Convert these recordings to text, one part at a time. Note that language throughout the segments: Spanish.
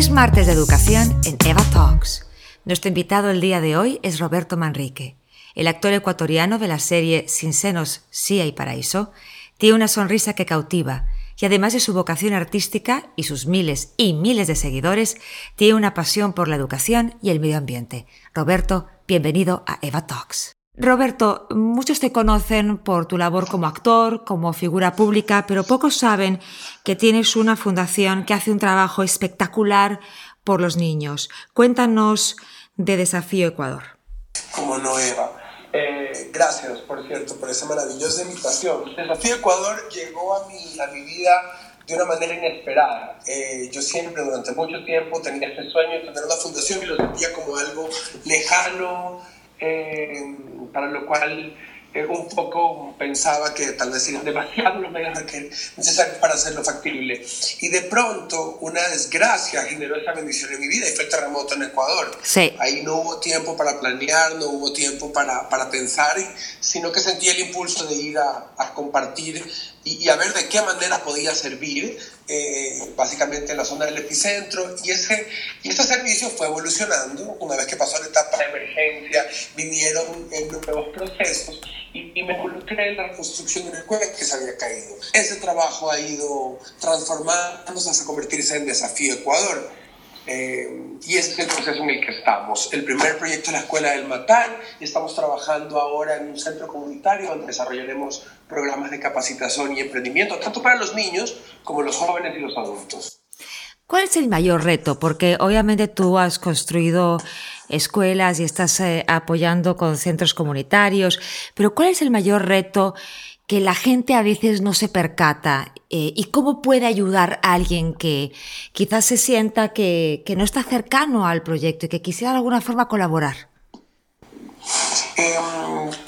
Es martes de educación en EVA Talks. Nuestro invitado el día de hoy es Roberto Manrique. El actor ecuatoriano de la serie Sin senos sí hay paraíso tiene una sonrisa que cautiva y además de su vocación artística y sus miles y miles de seguidores, tiene una pasión por la educación y el medio ambiente. Roberto, bienvenido a EVA Talks. Roberto, muchos te conocen por tu labor como actor, como figura pública, pero pocos saben que tienes una fundación que hace un trabajo espectacular por los niños. Cuéntanos de Desafío Ecuador. Como no, Eva. Gracias, por cierto, por esa maravillosa invitación. Desafío Ecuador llegó a mi vida de una manera inesperada. Yo siempre, durante mucho tiempo, tenía este sueño de tener una fundación y lo sentía como algo lejano, para lo cual un poco pensaba que tal vez eran demasiado los medios necesarios para hacerlo factible. Y de pronto una desgracia generó esa bendición en mi vida y fue el terremoto en Ecuador. Sí. Ahí no hubo tiempo para planear, no hubo tiempo para pensar, sino que sentí el impulso de ir a compartir y a ver de qué manera podía servir, básicamente en la zona del epicentro, y este servicio fue evolucionando. Una vez que pasó la etapa de emergencia, vinieron nuevos procesos y me involucré en la reconstrucción de una escuela que se había caído. Ese trabajo ha ido transformándose hasta convertirse en Desafío Ecuador. Y ese es el proceso en el que estamos. El primer proyecto es la Escuela del Matar y estamos trabajando ahora en un centro comunitario donde desarrollaremos programas de capacitación y emprendimiento, tanto para los niños como los jóvenes y los adultos. ¿Cuál es el mayor reto? Porque obviamente tú has construido escuelas y estás apoyando con centros comunitarios, pero ¿cuál es el mayor reto que la gente a veces no se percata? ¿Y cómo puede ayudar a alguien que quizás se sienta que no está cercano al proyecto y que quisiera de alguna forma colaborar?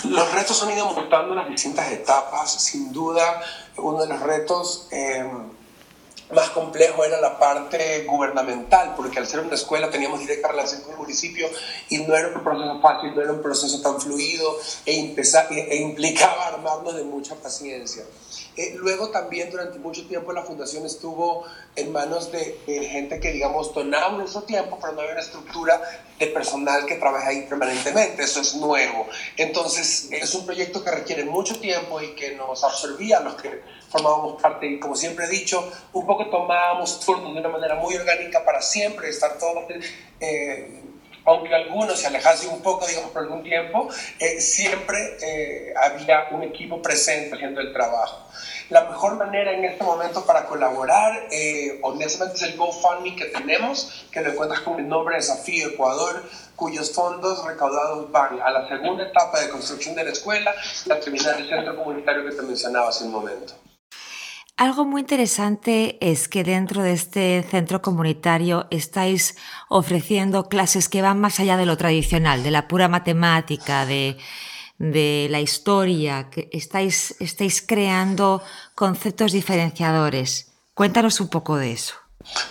Los retos han ido montando en las distintas etapas. Sin duda, uno de los retos más complejo era la parte gubernamental, porque al ser una escuela teníamos directa relación con el municipio y no era un proceso fácil, no era un proceso tan fluido e implicaba armarnos de mucha paciencia. Luego también durante mucho tiempo la fundación estuvo en manos de gente que, digamos, donaba nuestro tiempo, pero no había una estructura de personal que trabaja ahí permanentemente. Eso es nuevo. Entonces es un proyecto que requiere mucho tiempo y que nos absorbía los que formábamos parte, y como siempre he dicho, un poco tomábamos turnos de una manera muy orgánica para siempre estar todos, aunque algunos se alejasen un poco, digamos, por algún tiempo, siempre había un equipo presente haciendo el trabajo. La mejor manera en este momento para colaborar, honestamente, es el GoFundMe que tenemos, que lo encuentras con el nombre Desafío Ecuador, cuyos fondos recaudados van a la segunda etapa de construcción de la escuela y a terminar el centro comunitario que te mencionaba hace un momento. Algo muy interesante es que dentro de este centro comunitario estáis ofreciendo clases que van más allá de lo tradicional, de la pura matemática, de la historia, que estáis creando conceptos diferenciadores. Cuéntanos un poco de eso.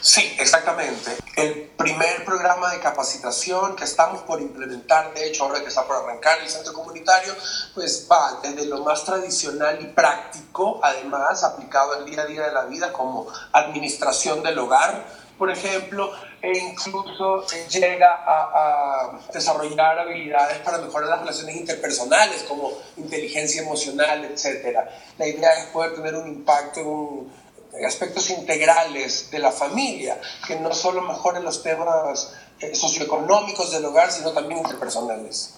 Sí, exactamente. El primer programa de capacitación que estamos por implementar, de hecho ahora que está por arrancar el centro comunitario, pues va desde lo más tradicional y práctico, además aplicado al día a día de la vida, como administración del hogar, por ejemplo, e incluso llega a desarrollar habilidades para mejorar las relaciones interpersonales, como inteligencia emocional, etc. La idea es poder tener un impacto en aspectos integrales de la familia, que no solo mejoren los temas socioeconómicos del hogar, sino también interpersonales.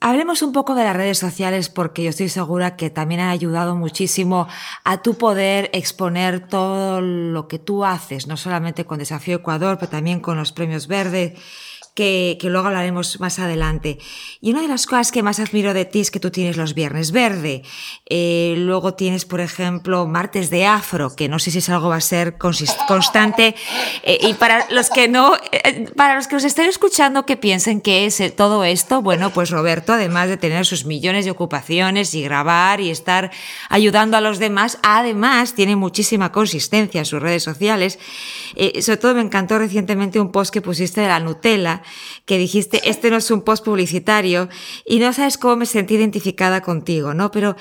Hablemos un poco de las redes sociales, porque yo estoy segura que también han ayudado muchísimo a tu poder exponer todo lo que tú haces, no solamente con Desafío Ecuador, pero también con los Premios Verde, que luego hablaremos más adelante. Y una de las cosas que más admiro de ti es que tú tienes los Viernes Verde. Luego tienes, por ejemplo, Martes de Afro, que no sé si es algo va a ser constante. Y para los que nos estén escuchando que piensen que es todo esto, bueno, pues Roberto, además de tener sus millones de ocupaciones y grabar y estar ayudando a los demás, además tiene muchísima consistencia en sus redes sociales. Sobre todo me encantó recientemente un post que pusiste de la Nutella, que dijiste, este no es un post publicitario, y no sabes cómo me sentí identificada contigo, ¿no? Pero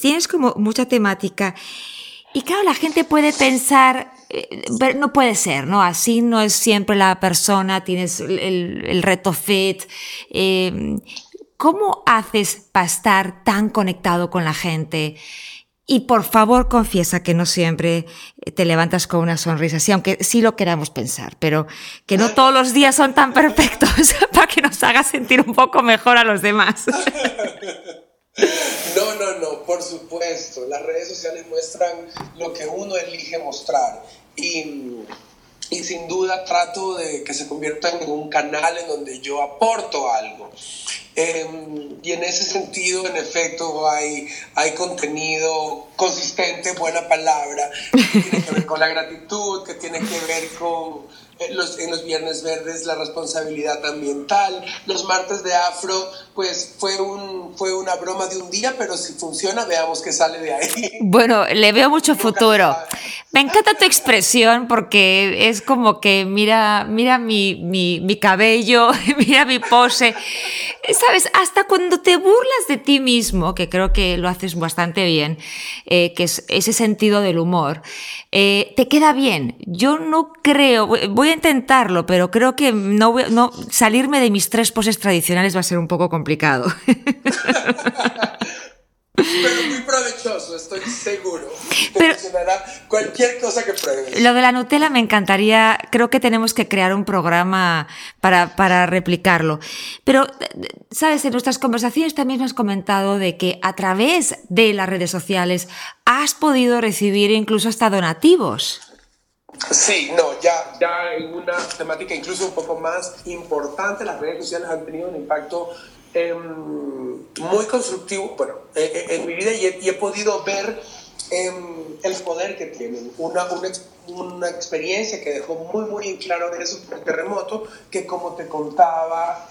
tienes como mucha temática. Y claro, la gente puede pensar Pero no puede ser, ¿no? Así no es siempre la persona, tienes el reto fit. ¿Cómo haces para estar tan conectado con la gente? Y por favor, confiesa que no siempre te levantas con una sonrisa, sí, aunque sí lo queramos pensar, pero que no todos los días son tan perfectos para que nos hagas sentir un poco mejor a los demás. No, por supuesto. Las redes sociales muestran lo que uno elige mostrar. Y sin duda trato de que se convierta en un canal en donde yo aporto algo. Y en ese sentido, en efecto, hay contenido consistente, buena palabra, que tiene que ver con la gratitud, que tiene que ver con, en los Viernes Verdes, la responsabilidad ambiental. Los martes de afro, pues fue una broma de un día, pero si funciona, veamos qué sale de ahí. Bueno, le veo mucho futuro. Me encanta tu expresión porque es como que mira mi cabello, mira mi pose. Sabes, hasta cuando te burlas de ti mismo, que creo que lo haces bastante bien, que es ese sentido del humor, te queda bien. Yo no creo, voy a intentarlo, pero creo que no salirme de mis tres poses tradicionales va a ser un poco complicado. Pero muy provechoso, estoy seguro. Pero funcionará cualquier cosa que pruebes. Lo de la Nutella me encantaría. Creo que tenemos que crear un programa para replicarlo. Pero, ¿sabes? En nuestras conversaciones también has comentado de que a través de las redes sociales has podido recibir incluso hasta donativos. Sí, ya en una temática incluso un poco más importante, las redes sociales han tenido un impacto muy constructivo, bueno, en mi vida, y he podido ver el poder que tienen. Una experiencia que dejó muy en claro eso fue el terremoto, que como te contaba,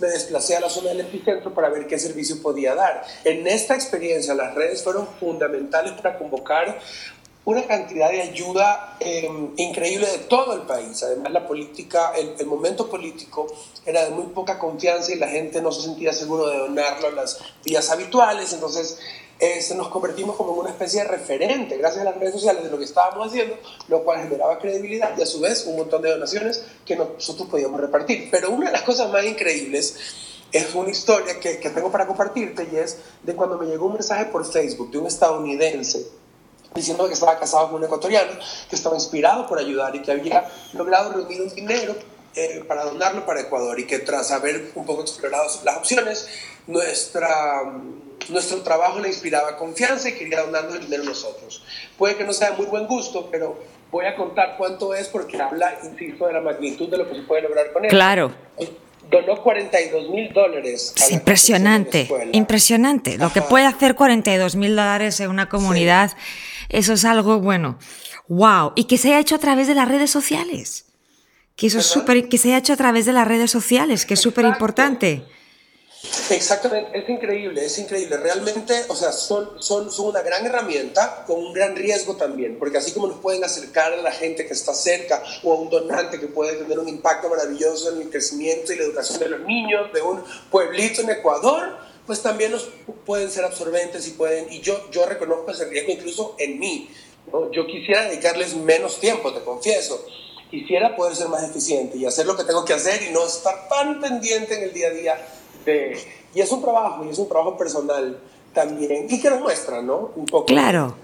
me desplacé a la zona del epicentro para ver qué servicio podía dar. En esta experiencia las redes fueron fundamentales para convocar una cantidad de ayuda increíble de todo el país. Además, la política, el momento político era de muy poca confianza y la gente no se sentía seguro de donarlo en las vías habituales. Entonces, nos convertimos como en una especie de referente, gracias a las redes sociales, de lo que estábamos haciendo, lo cual generaba credibilidad y a su vez un montón de donaciones que nosotros podíamos repartir. Pero una de las cosas más increíbles es una historia que tengo para compartirte, y es de cuando me llegó un mensaje por Facebook de un estadounidense diciendo que estaba casado con un ecuatoriano, que estaba inspirado por ayudar y que había logrado reunir un dinero para donarlo para Ecuador, y que tras haber un poco explorado las opciones, nuestro trabajo le inspiraba confianza y quería donarnos el dinero nosotros. Puede que no sea de muy buen gusto, pero voy a contar cuánto es porque habla, insisto, de la magnitud de lo que se puede lograr con él. Claro. Donó $42,000. Es impresionante. Lo que puede hacer $42,000 en una comunidad, sí. Eso es algo bueno. ¡Wow! Y que se haya hecho a través de las redes sociales. Que es súper importante. Exactamente, es increíble. Realmente, o sea, son una gran herramienta con un gran riesgo también, porque así como nos pueden acercar a la gente que está cerca o a un donante que puede tener un impacto maravilloso en el crecimiento y la educación de los niños de un pueblito en Ecuador, pues también nos pueden ser absorbentes y yo reconozco ese riesgo incluso en mí, ¿no? Yo quisiera dedicarles menos tiempo, te confieso. Quisiera poder ser más eficiente y hacer lo que tengo que hacer y no estar tan pendiente en el día a día. Y es un trabajo, personal también, y que nos muestra, ¿no? Un poco, claro,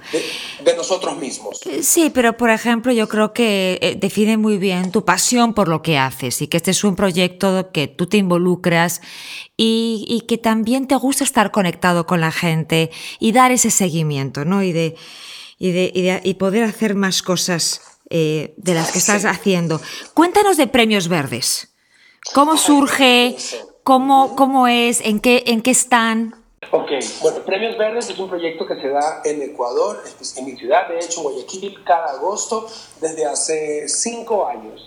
de nosotros mismos. Sí, pero por ejemplo, yo creo que define muy bien tu pasión por lo que haces, y que este es un proyecto que tú te involucras y que también te gusta estar conectado con la gente y dar ese seguimiento, ¿no? Y poder hacer más cosas de las que estás haciendo. Cuéntanos de Premios Verdes. ¿Cómo surge? ¿Cómo es? ¿En qué están? Ok, bueno, Premios Verdes es un proyecto que se da en Ecuador, en mi ciudad, de hecho, Guayaquil, cada agosto, desde hace 5 años.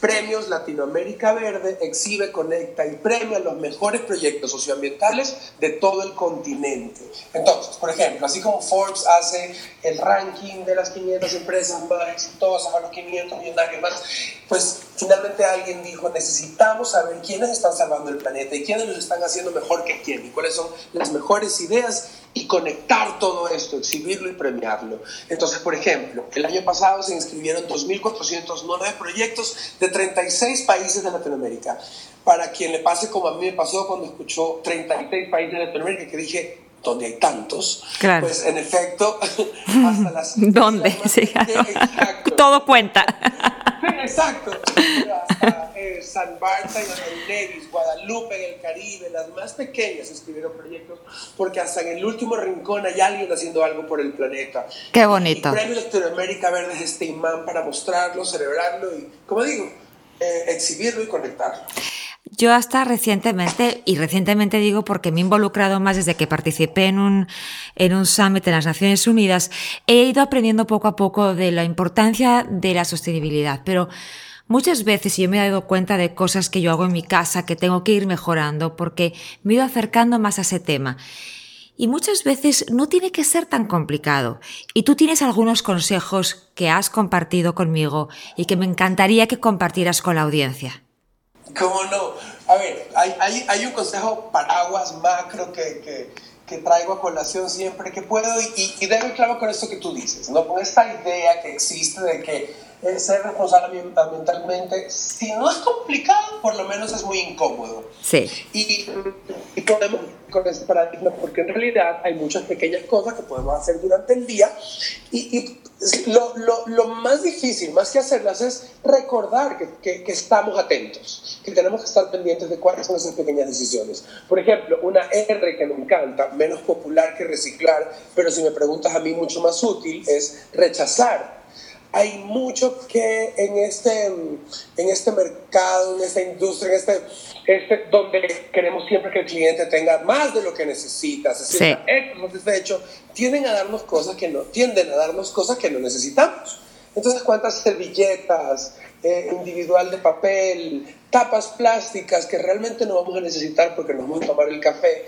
Premios Latinoamérica Verde exhibe, conecta y premia los mejores proyectos socioambientales de todo el continente. Entonces, por ejemplo, así como Forbes hace el ranking de las 500 empresas más exitosas, a los 500 millonarios más, pues finalmente alguien dijo: necesitamos saber quiénes están salvando el planeta y quiénes lo están haciendo mejor que quién, y cuáles son las mejores ideas y conectar todo esto, exhibirlo y premiarlo. Entonces, por ejemplo, el año pasado se inscribieron 2.409 proyectos de 36 países de Latinoamérica. Para quien le pase como a mí me pasó cuando escuchó 36 países de Latinoamérica, que dije, ¿dónde hay tantos? Claro. Pues, en efecto, hasta las... ¿Dónde? Sí, claro. Todo cuenta. Exacto. Hasta San Marta y San Davis, Guadalupe en el Caribe, las más pequeñas escribieron proyectos, porque hasta en el último rincón hay alguien haciendo algo por el planeta. ¡Qué bonito! El Premio Latinoamérica Verde es este imán para mostrarlo, celebrarlo y, como digo, exhibirlo y conectarlo. Yo hasta recientemente, y recientemente digo porque me he involucrado más desde que participé en un summit en las Naciones Unidas, he ido aprendiendo poco a poco de la importancia de la sostenibilidad, pero muchas veces yo me he dado cuenta de cosas que yo hago en mi casa que tengo que ir mejorando porque me he ido acercando más a ese tema. Y muchas veces no tiene que ser tan complicado. Y tú tienes algunos consejos que has compartido conmigo y que me encantaría que compartieras con la audiencia. ¿Cómo no? A ver, hay un consejo paraguas macro que traigo a colación siempre que puedo y dejo claro con esto que tú dices, ¿no? Con esta idea que existe de que ser responsable ambientalmente, si no es complicado, por lo menos es muy incómodo. Sí. Y podemos con ese paradigma, porque en realidad hay muchas pequeñas cosas que podemos hacer durante el día y lo más difícil, más que hacerlas, es recordar que estamos atentos, que tenemos que estar pendientes de cuáles son esas pequeñas decisiones. Por ejemplo, una R que me encanta, menos popular que reciclar, pero si me preguntas a mí mucho más útil, es rechazar. Hay mucho que en este mercado, en esta industria, en este donde queremos siempre que el cliente tenga más de lo que necesita, se sienta satisfecho, tienden a darnos cosas que no necesitamos. Entonces, ¿cuántas servilletas individual de papel, tapas plásticas que realmente no vamos a necesitar porque nos vamos a tomar el café,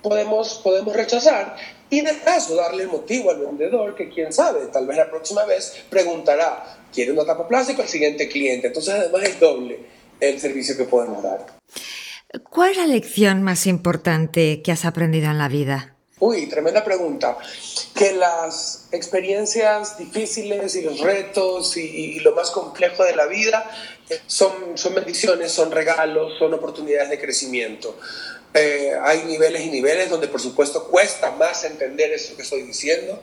podemos rechazar? Y en el caso, darle el motivo al vendedor que, quién sabe, tal vez la próxima vez preguntará, ¿quiere una tapa plástica al siguiente cliente? Entonces, además, es doble el servicio que podemos dar. ¿Cuál es la lección más importante que has aprendido en la vida? Uy, tremenda pregunta. Que las experiencias difíciles y los retos y lo más complejo de la vida son bendiciones, son regalos, son oportunidades de crecimiento. Hay niveles y niveles donde, por supuesto, cuesta más entender eso que estoy diciendo,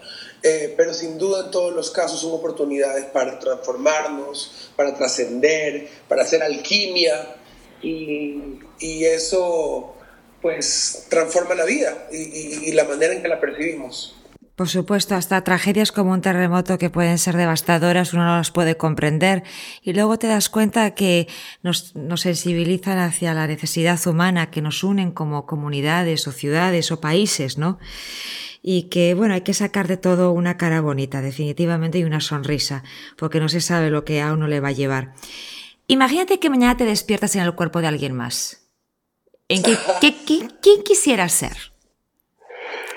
pero sin duda en todos los casos son oportunidades para transformarnos, para trascender, para hacer alquimia y eso... pues transforma la vida y la manera en que la percibimos. Por supuesto, hasta tragedias como un terremoto que pueden ser devastadoras, uno no las puede comprender. Y luego te das cuenta que nos sensibilizan hacia la necesidad humana, que nos unen como comunidades o ciudades o países, ¿no? Y que, bueno, hay que sacar de todo una cara bonita, definitivamente, y una sonrisa, porque no se sabe lo que a uno le va a llevar. Imagínate que mañana te despiertas en el cuerpo de alguien más. ¿Quién quisiera ser?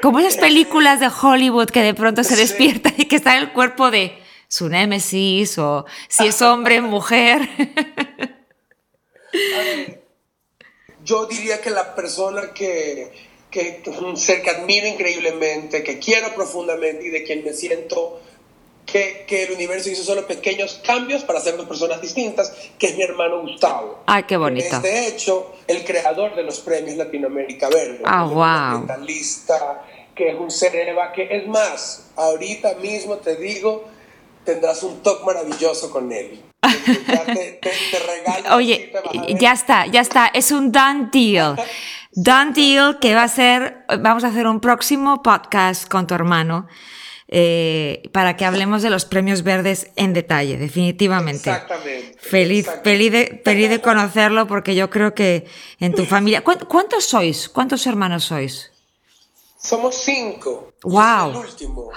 Como esas películas de Hollywood que de pronto se despierta y que está en el cuerpo de su némesis o si es hombre, mujer. Yo diría que la persona que un ser que admiro increíblemente, que quiero profundamente y de quien me siento que el universo hizo solo pequeños cambios para hacernos personas distintas, que es mi hermano Gustavo. ¡Ay, qué bonito! Es, de hecho, el creador de los Premios Latinoamérica Verde. ¡Ah, wow! Un ambientalista, que es un ser EVA, que es más, ahorita mismo te digo, tendrás un talk maravilloso con él. Ya te regalo. Oye, ya está, es un done deal. Done deal que vamos a hacer un próximo podcast con tu hermano. Para que hablemos de los premios verdes en detalle, definitivamente. Exactamente. Feliz de conocerlo, porque yo creo que en tu familia... ¿Cuántos sois? ¿Cuántos hermanos sois? Somos 5. ¡Wow! Soy el último.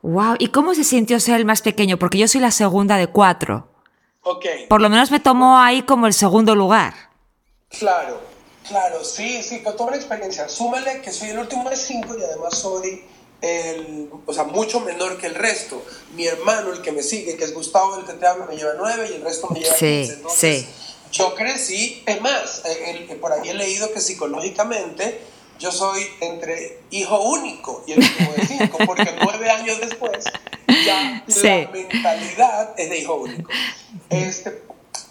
¡Wow! ¿Y cómo se sintió ser el más pequeño? Porque yo soy la segunda de 4. Okay. Por lo menos me tomó ahí como el segundo lugar. Claro, sí, fue toda una experiencia. Súmale que soy el último de 5 y además soy... mucho menor que el resto. Mi hermano, el que me sigue, que es Gustavo, el que te habla, me lleva 9 y el resto me lleva 15. Entonces, yo crecí, es más, por ahí he leído que psicológicamente yo soy entre hijo único y el último de 5, porque 9 años después ya la mentalidad es de hijo único.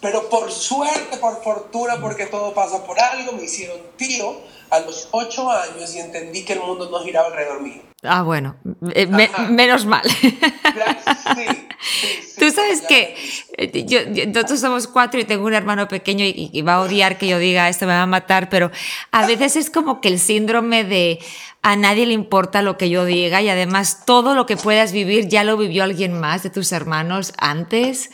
Pero por suerte, por fortuna, porque todo pasa por algo, me hicieron tío a los 8 años y entendí que el mundo no giraba alrededor mío. Ah, bueno, menos mal. Sí, tú sabes que nosotros somos 4 y tengo un hermano pequeño y va a odiar que yo diga esto, me va a matar, pero a veces es como que el síndrome de a nadie le importa lo que yo diga y además todo lo que puedas vivir ya lo vivió alguien más de tus hermanos antes.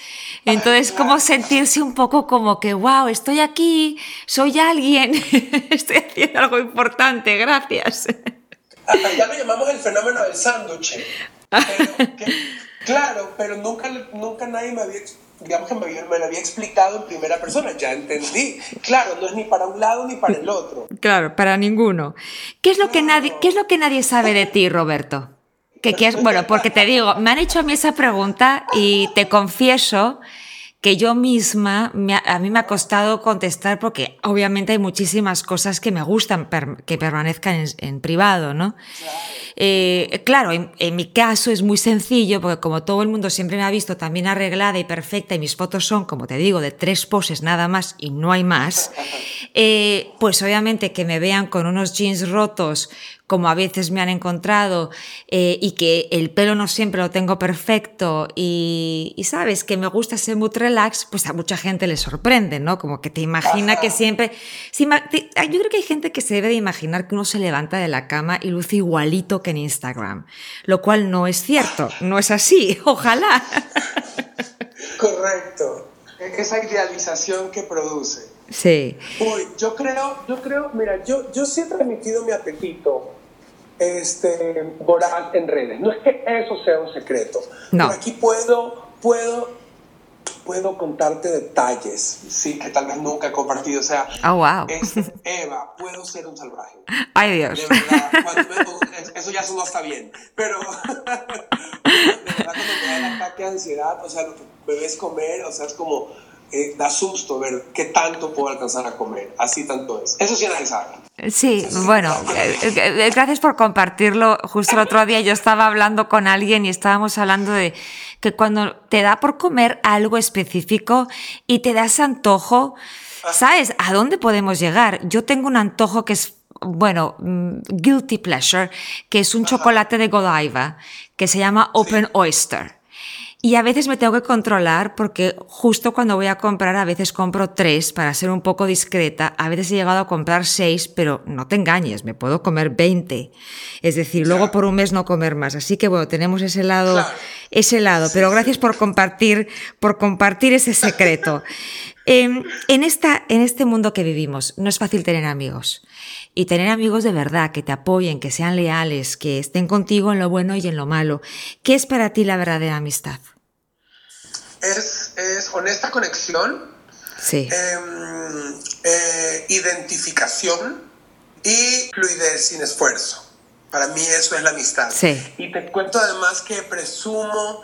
Entonces, como sentirse un poco como que, wow, estoy aquí, soy alguien, estoy haciendo algo importante, gracias. Ya lo llamamos el fenómeno del sándwich. Claro, pero nunca nadie me había, digamos que me lo había explicado en primera persona. Ya entendí. Claro, no es ni para un lado ni para el otro. Claro, para ninguno. ¿Qué es lo que nadie sabe de ti, Roberto? Bueno, porque te digo, me han hecho a mí esa pregunta y te confieso que yo misma, a mí me ha costado contestar porque obviamente hay muchísimas cosas que me gustan que permanezcan en privado, ¿no? Claro, en mi caso es muy sencillo porque como todo el mundo siempre me ha visto tan bien arreglada y perfecta y mis fotos son, como te digo, de 3 poses nada más y no hay más, pues obviamente que me vean con unos jeans rotos, como a veces me han encontrado, y que el pelo no siempre lo tengo perfecto y sabes que me gusta ser muy relax, pues a mucha gente le sorprende, ¿no? Como que te imagina que siempre... yo creo que hay gente que se debe de imaginar que uno se levanta de la cama y luce igualito que en Instagram, lo cual no es cierto, no es así, ojalá. Correcto, es esa idealización que produce. Sí. Uy, yo creo, mira, yo sí he transmitido mi apetito voraz en redes. No es que eso sea un secreto. No. Pero aquí puedo contarte detalles, sí, que tal vez nunca he compartido. O sea, Eva, puedo ser un salvaje. Ay, Dios. De verdad, eso ya sonó hasta bien. Pero de verdad, cuando me da el ataque de ansiedad, o sea, lo que me ves comer, o sea, es como... da susto ver qué tanto puedo alcanzar a comer, así tanto es. Eso sí nadie sabe. Sí, bueno, gracias por compartirlo. Justo el otro día yo estaba hablando con alguien y estábamos hablando de que cuando te da por comer algo específico y te das antojo, ¿sabes a dónde podemos llegar? Yo tengo un antojo que es, bueno, guilty pleasure, que es un chocolate de Godiva, que se llama Open Oyster. Y a veces me tengo que controlar porque justo cuando voy a comprar, a veces compro 3 para ser un poco discreta. A veces he llegado a comprar 6, pero no te engañes, me puedo comer 20. Es decir, luego por un mes no comer más. Así que bueno, tenemos ese lado, pero gracias por compartir ese secreto. En este mundo que vivimos, no es fácil tener amigos. Y tener amigos de verdad, que te apoyen, que sean leales, que estén contigo en lo bueno y en lo malo. ¿Qué es para ti la verdadera amistad? Es honesta conexión, identificación y fluidez sin esfuerzo. Para mí eso es la amistad. Sí. Y te cuento además que presumo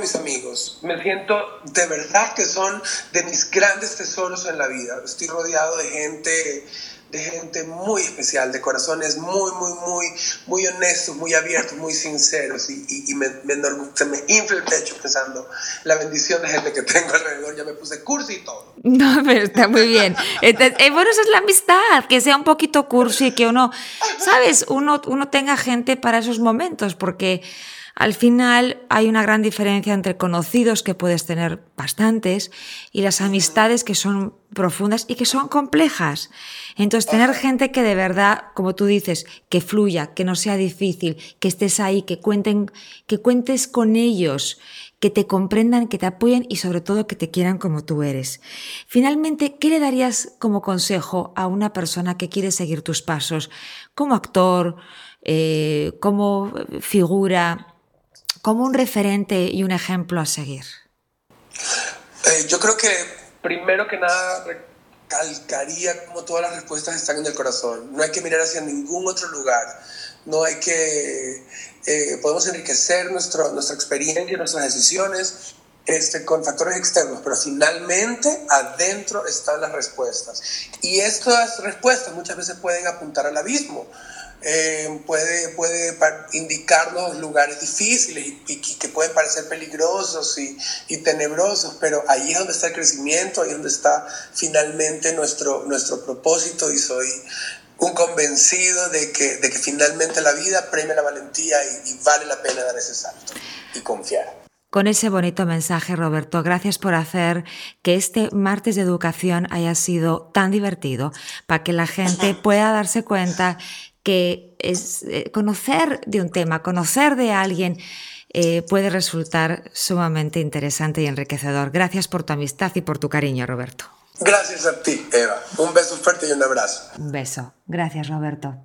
mis amigos. Me siento de verdad que son de mis grandes tesoros en la vida. Estoy rodeado de gente muy especial, de corazones muy, muy, muy, muy honestos, muy abiertos, muy sinceros. Y se me infla el pecho pensando la bendición de gente que tengo alrededor. Ya me puse cursi y todo. No, pero está muy bien. Bueno, esa es la amistad, que sea un poquito cursi, que uno, ¿sabes? Uno tenga gente para esos momentos, porque... Al final hay una gran diferencia entre conocidos, que puedes tener bastantes, y las amistades que son profundas y que son complejas. Entonces, tener gente que de verdad, como tú dices, que fluya, que no sea difícil, que estés ahí, que cuentes con ellos, que te comprendan, que te apoyen y sobre todo que te quieran como tú eres. Finalmente, ¿qué le darías como consejo a una persona que quiere seguir tus pasos como actor, como figura, como un referente y un ejemplo a seguir? Yo creo que primero que nada recalcaría como todas las respuestas están en el corazón. No hay que mirar hacia ningún otro lugar. No hay que... podemos enriquecer nuestra experiencia y nuestras decisiones con factores externos, pero finalmente adentro están las respuestas. Y estas respuestas muchas veces pueden apuntar al abismo, puede indicarnos lugares difíciles y que pueden parecer peligrosos y tenebrosos, pero ahí es donde está el crecimiento, ahí es donde está finalmente nuestro propósito, y soy un convencido de que finalmente la vida premia la valentía y vale la pena dar ese salto y confiar. Con ese bonito mensaje, Roberto, gracias por hacer que este martes de educación haya sido tan divertido, para que la gente pueda darse cuenta que es, conocer de un tema, conocer de alguien puede resultar sumamente interesante y enriquecedor. Gracias por tu amistad y por tu cariño, Roberto. Gracias a ti, Eva. Un beso fuerte y un abrazo. Un beso. Gracias, Roberto.